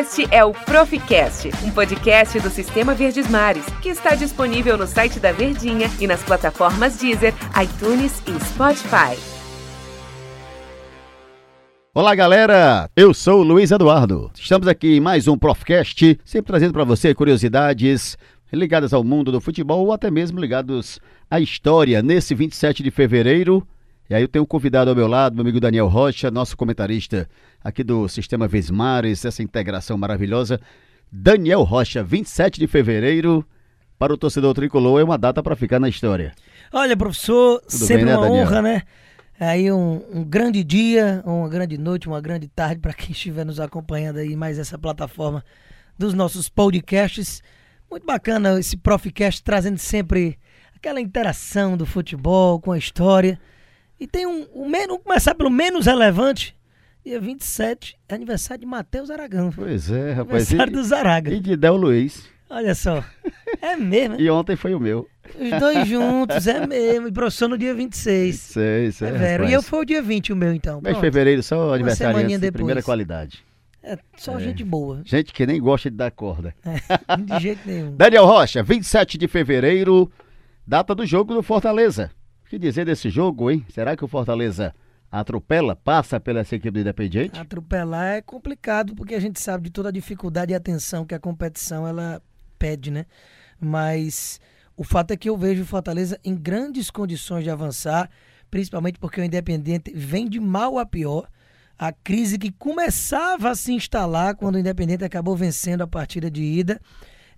Este é o Proficast, um podcast do Sistema Verdes Mares, que está disponível no site da Verdinha e nas plataformas Deezer, iTunes e Spotify. Olá, galera! Eu sou o Luiz Eduardo. Estamos aqui em mais um Proficast, sempre trazendo para você curiosidades ligadas ao mundo do futebol ou até mesmo ligados à história. Nesse 27 de fevereiro, e aí eu tenho um convidado ao meu lado, meu amigo Daniel Rocha, nosso comentarista aqui do Sistema Vismares, essa integração maravilhosa. Daniel Rocha, 27 de fevereiro, para o torcedor tricolor é uma data para ficar na história. Olha, professor, tudo sempre bem, né, uma honra, né? Aí um grande dia, uma grande noite, uma grande tarde para quem estiver nos acompanhando aí, mais essa plataforma dos nossos podcasts. Muito bacana esse Proficast, trazendo sempre aquela interação do futebol com a história. E tem vamos começar pelo menos relevante, dia 27, aniversário de Matheus Aragão. Pois é, rapaz. Aniversário do Zaraga. E de Del Luiz. Olha só, é mesmo. E ontem foi o meu. Os dois juntos, é mesmo. E professor no dia 26. 26, é vero. Rapaz. E eu fui o dia 20, o meu então. Mês de fevereiro, só o aniversário de primeira qualidade. É só gente boa. Gente que nem gosta de dar corda. É, de jeito nenhum. Daniel Rocha, 27 de fevereiro, data do jogo do Fortaleza. O que dizer desse jogo, hein? Será que o Fortaleza atropela, passa pela essa equipe do Independiente? Atropelar é complicado, porque a gente sabe de toda a dificuldade e atenção que a competição ela pede, né? Mas o fato é que eu vejo o Fortaleza em grandes condições de avançar, principalmente porque o Independiente vem de mal a pior. A crise que começava a se instalar quando o Independiente acabou vencendo a partida de ida,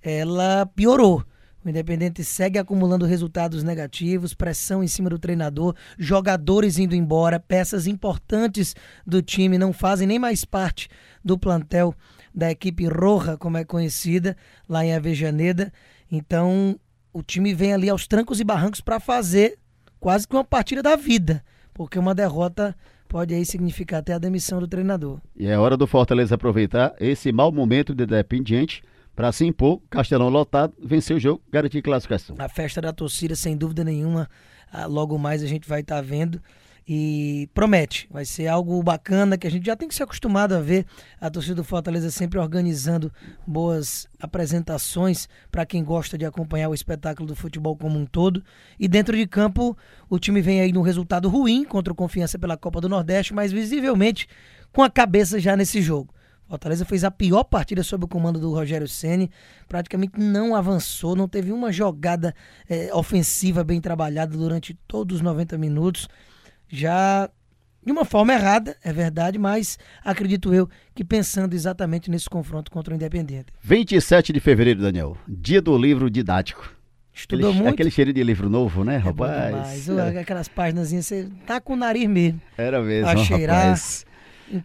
ela piorou. O Independiente segue acumulando resultados negativos, pressão em cima do treinador, jogadores indo embora, peças importantes do time não fazem nem mais parte do plantel da equipe Roja, como é conhecida, lá em Avejaneira. Então, o time vem ali aos trancos e barrancos para fazer quase que uma partida da vida, porque uma derrota pode aí significar até a demissão do treinador. E é hora do Fortaleza aproveitar esse mau momento de Independiente para se impor, Castelão lotado, vencer o jogo, garantir classificação. A festa da torcida, sem dúvida nenhuma, logo mais a gente vai estar vendo e promete, vai ser algo bacana que a gente já tem que se acostumado a ver, a torcida do Fortaleza sempre organizando boas apresentações para quem gosta de acompanhar o espetáculo do futebol como um todo. E dentro de campo, o time vem aí num resultado ruim contra o Confiança pela Copa do Nordeste, mas visivelmente com a cabeça já nesse jogo. Fortaleza fez a pior partida sob o comando do Rogério Ceni, praticamente não avançou, não teve uma jogada ofensiva bem trabalhada durante todos os 90 minutos, já de uma forma errada, é verdade, mas acredito eu que pensando exatamente nesse confronto contra o Independiente. 27 de fevereiro, Daniel, dia do livro didático. Estudou muito? Aquele cheiro de livro novo, né, rapaz? Aquelas paginazinhas, você tá com o nariz mesmo. Era mesmo, a cheirar, rapaz.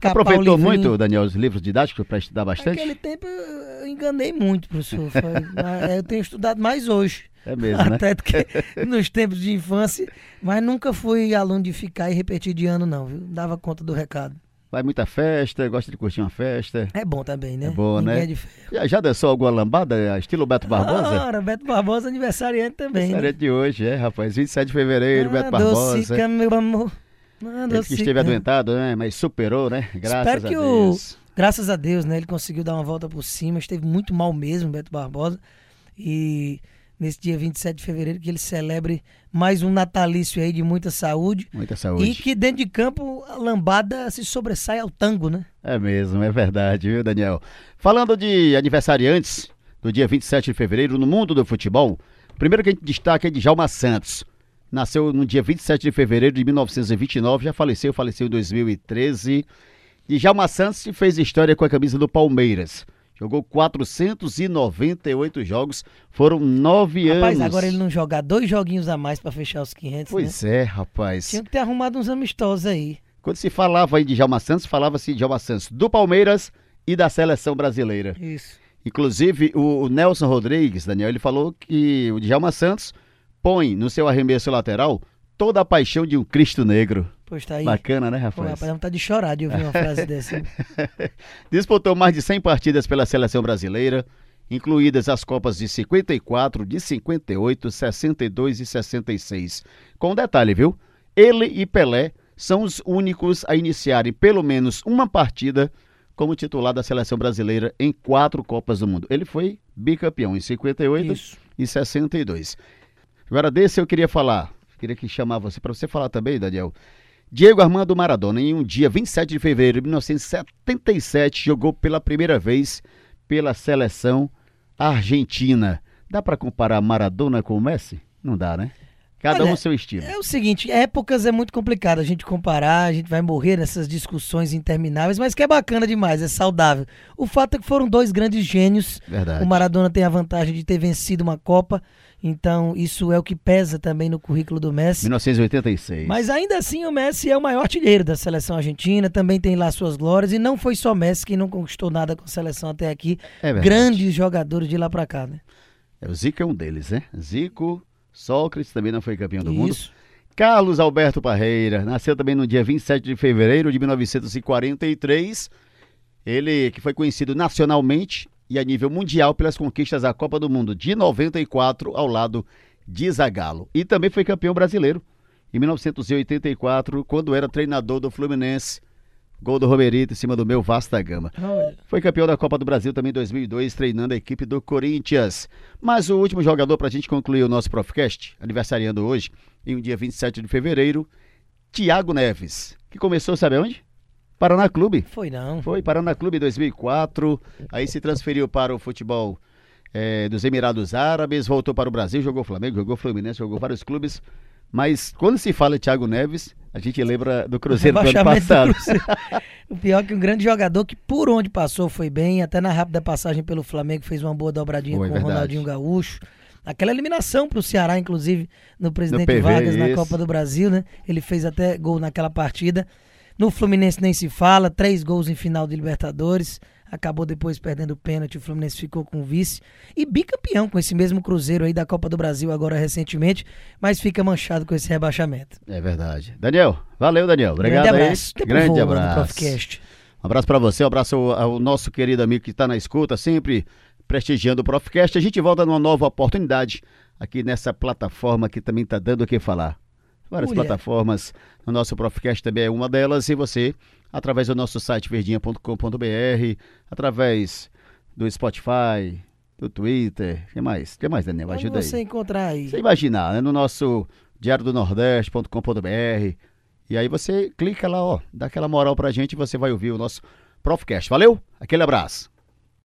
Aproveitou muito, Daniel, os livros didáticos para estudar bastante? Naquele tempo eu enganei muito, professor. Eu tenho estudado mais hoje. É mesmo, até né? Que nos tempos de infância, mas nunca fui aluno de ficar e repetir de ano não, viu? Dava conta do recado. Vai muita festa, gosta de curtir uma festa. É bom também, né? É bom, ninguém, né? É de ferro. Já dançou alguma lambada, estilo Beto Barbosa? Ora, Beto Barbosa aniversariante também. Aniversariante de hoje, rapaz. 27 de fevereiro, Beto Barbosa. Docica, meu amor. Ele que esteve adoentado, né? Mas superou, né? Graças a Deus. Graças a Deus, né? Ele conseguiu dar uma volta por cima. Esteve muito mal mesmo, Beto Barbosa. E nesse dia 27 de fevereiro que ele celebre mais um natalício aí de muita saúde. Muita saúde. E que dentro de campo a lambada se sobressai ao tango, né? É mesmo, é verdade, viu, Daniel? Falando de aniversariantes do dia 27 de fevereiro no mundo do futebol, primeiro que a gente destaca é Djalma Santos. Nasceu no dia 27 de fevereiro de 1929, já faleceu em 2013. E Djalma Santos fez história com a camisa do Palmeiras. Jogou 498 jogos, foram 9 anos. Rapaz, agora ele não jogar 2 joguinhos a mais para fechar os 500, pois né? Pois é, rapaz. Tinha que ter arrumado uns amistosos aí. Quando se falava aí de Djalma Santos, falava-se de Djalma Santos do Palmeiras e da seleção brasileira. Isso. Inclusive, o Nelson Rodrigues, Daniel, ele falou que o Djalma Santos põe no seu arremesso lateral toda a paixão de um Cristo Negro. Pois tá aí. Bacana, né, rapaz? Pô, rapaz, não tá de chorar de ouvir uma frase dessa. Disputou mais de 100 partidas pela seleção brasileira, incluídas as Copas de 54, de 58, 62 e 66. Com um detalhe, viu? Ele e Pelé são os únicos a iniciarem pelo menos uma partida como titular da seleção brasileira em 4 Copas do Mundo. Ele foi bicampeão em 58 e 62. Agora, desse eu queria falar, queria que chamar você, para você falar também, Daniel. Diego Armando Maradona, em um dia 27 de fevereiro de 1977, jogou pela primeira vez pela seleção argentina. Dá para comparar Maradona com o Messi? Não dá, né? Cada um seu estilo. É o seguinte, épocas é muito complicado a gente comparar, a gente vai morrer nessas discussões intermináveis, mas que é bacana demais, é saudável. O fato é que foram 2 grandes gênios. Verdade. O Maradona tem a vantagem de ter vencido uma Copa, então isso é o que pesa também no currículo do Messi. 1986. Mas ainda assim o Messi é o maior artilheiro da seleção argentina, também tem lá suas glórias, e não foi só Messi que não conquistou nada com a seleção até aqui. É verdade. Grandes jogadores de lá pra cá, né? O Zico é um deles, né? Zico... Sócrates também não foi campeão do mundo. Carlos Alberto Parreira, nasceu também no dia 27 de fevereiro de 1943. Ele que foi conhecido nacionalmente e a nível mundial pelas conquistas da Copa do Mundo de 94 ao lado de Zagallo. E também foi campeão brasileiro em 1984, quando era treinador do Fluminense. Gol do Romerito em cima do meu Vasta Gama. Foi campeão da Copa do Brasil também em 2002, treinando a equipe do Corinthians. Mas o último jogador para a gente concluir o nosso Proficast, aniversariando hoje, em um dia 27 de fevereiro, Thiago Neves, que começou, sabe onde? Paraná Clube. Foi não. Foi Paraná Clube em 2004, aí se transferiu para o futebol dos Emirados Árabes, voltou para o Brasil, jogou Flamengo, jogou Fluminense, jogou vários clubes. Mas quando se fala em Thiago Neves, a gente lembra do Cruzeiro do ano passado. O pior é que um grande jogador que por onde passou foi bem, até na rápida passagem pelo Flamengo fez uma boa dobradinha com o Ronaldinho Gaúcho. Aquela eliminação para o Ceará, inclusive, no Presidente Vargas na Copa do Brasil, né? Ele fez até gol naquela partida. No Fluminense nem se fala, 3 gols em final de Libertadores. Acabou depois perdendo o pênalti, o Fluminense ficou com o vice. E bicampeão com esse mesmo Cruzeiro aí da Copa do Brasil agora recentemente, mas fica manchado com esse rebaixamento. É verdade. Daniel, valeu, Daniel. Obrigado. Grande abraço. Grande abraço. Um abraço para você, um abraço ao nosso querido amigo que está na escuta, sempre prestigiando o Proficast. A gente volta numa nova oportunidade aqui nessa plataforma que também está dando o que falar. Várias plataformas, o nosso Proficast também é uma delas, e você, através do nosso site verdinha.com.br, através do Spotify, do Twitter, o que mais, Daniel? Ajuda aí. Você encontrar aí. Você imaginar, né? No nosso diariodonordeste.com.br, e aí você clica lá, ó, dá aquela moral pra gente e você vai ouvir o nosso Proficast. Valeu? Aquele abraço.